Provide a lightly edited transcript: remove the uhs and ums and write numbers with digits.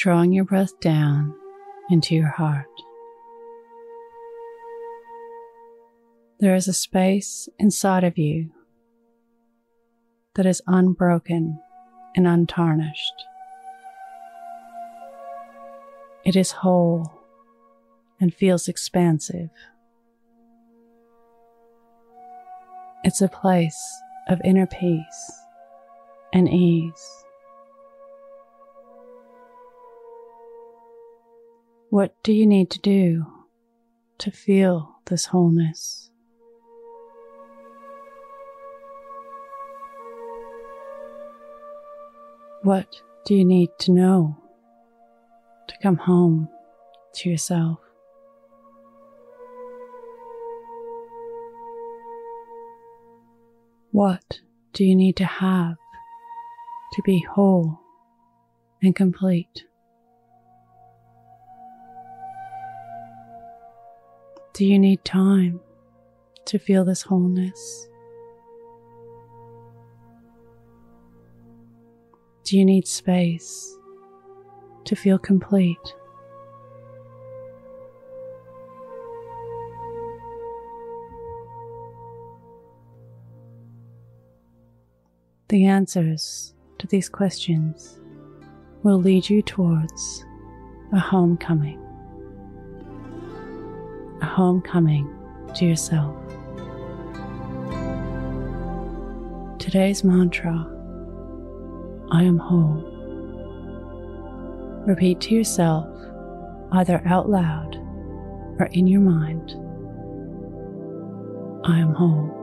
Drawing your breath down into your heart. There is a space inside of you that is unbroken and untarnished. It is whole and feels expansive. It's a place of inner peace and ease. What do you need to do to feel this wholeness? What do you need to know to come home to yourself? What do you need to have to be whole and complete? Do you need time to feel this wholeness? Do you need space to feel complete? The answers to these questions will lead you towards a homecoming. A homecoming to yourself. Today's mantra, I am whole. Repeat to yourself, either out loud or in your mind, I am whole.